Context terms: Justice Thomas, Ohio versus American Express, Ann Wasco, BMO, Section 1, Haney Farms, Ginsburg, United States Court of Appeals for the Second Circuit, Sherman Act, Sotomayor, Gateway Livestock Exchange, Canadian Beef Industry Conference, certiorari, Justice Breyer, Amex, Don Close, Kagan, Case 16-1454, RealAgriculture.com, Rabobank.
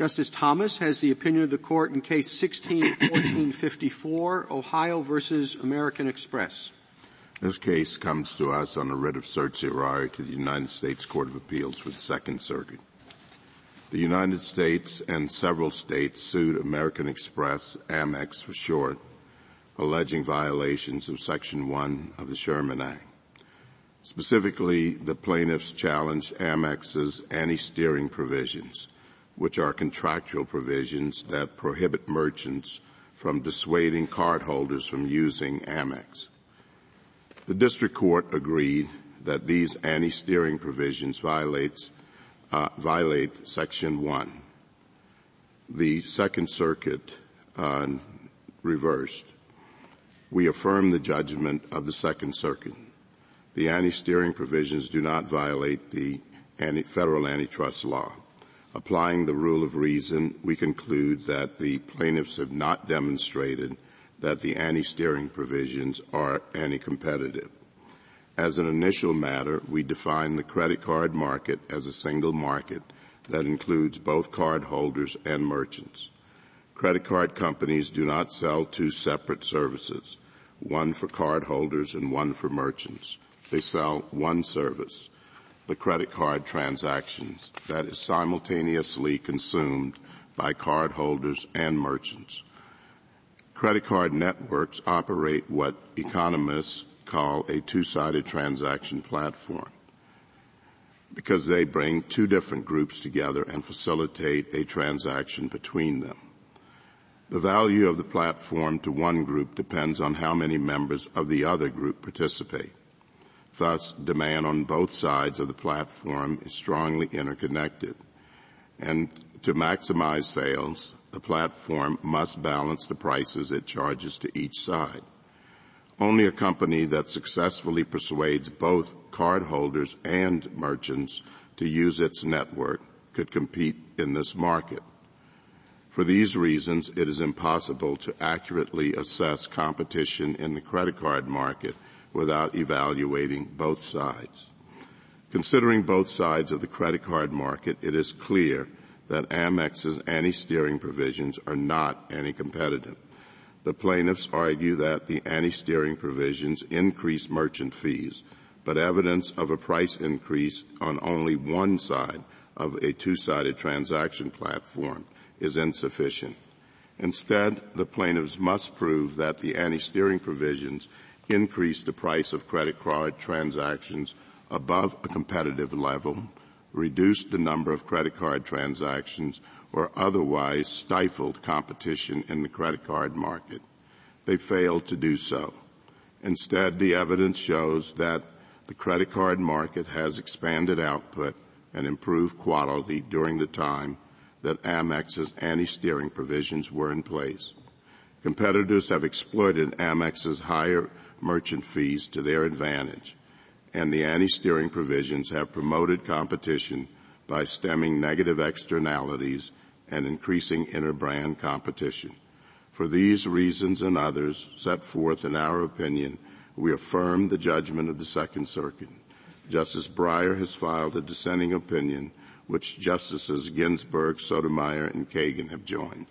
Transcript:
Justice Thomas has the opinion of the court in Case 16-1454, Ohio versus American Express. This case comes to us on a writ of certiorari to the United States Court of Appeals for the Second Circuit. The United States and several states sued American Express, Amex for short, alleging violations of Section 1 of the Sherman Act. Specifically, the plaintiffs challenged Amex's anti-steering provisions, which are contractual provisions that prohibit merchants from dissuading cardholders from using Amex. The district court agreed that these anti-steering provisions violate Section 1. The Second Circuit reversed. We affirm the judgment of the Second Circuit. The anti-steering provisions do not violate the federal antitrust law. Applying the rule of reason, we conclude that the plaintiffs have not demonstrated that the anti-steering provisions are anti-competitive. As an initial matter, we define the credit card market as a single market that includes both cardholders and merchants. Credit card companies do not sell two separate services, one for cardholders and one for merchants. They sell one service, the credit card transactions, that is simultaneously consumed by cardholders and merchants. Credit card networks operate what economists call a two-sided transaction platform because they bring two different groups together and facilitate a transaction between them. The value of the platform to one group depends on how many members of the other group participate. Thus, demand on both sides of the platform is strongly interconnected. And to maximize sales, the platform must balance the prices it charges to each side. Only a company that successfully persuades both cardholders and merchants to use its network could compete in this market. For these reasons, it is impossible to accurately assess competition in the credit card market without evaluating both sides. Considering both sides of the credit card market, it is clear that Amex's anti-steering provisions are not anti-competitive. The plaintiffs argue that the anti-steering provisions increase merchant fees, but evidence of a price increase on only one side of a two-sided transaction platform is insufficient. Instead, the plaintiffs must prove that the anti-steering provisions increase the price of credit card transactions above a competitive level, reduce the number of credit card transactions, or otherwise stifled competition in the credit card market. They failed to do so. Instead, the evidence shows that the credit card market has expanded output and improved quality during the time that Amex's anti-steering provisions were in place. Competitors have exploited Amex's higher merchant fees to their advantage, and the anti-steering provisions have promoted competition by stemming negative externalities and increasing interbrand competition. For these reasons and others set forth in our opinion, we affirm the judgment of the Second Circuit. Justice Breyer has filed a dissenting opinion which Justices Ginsburg, Sotomayor, and Kagan have joined.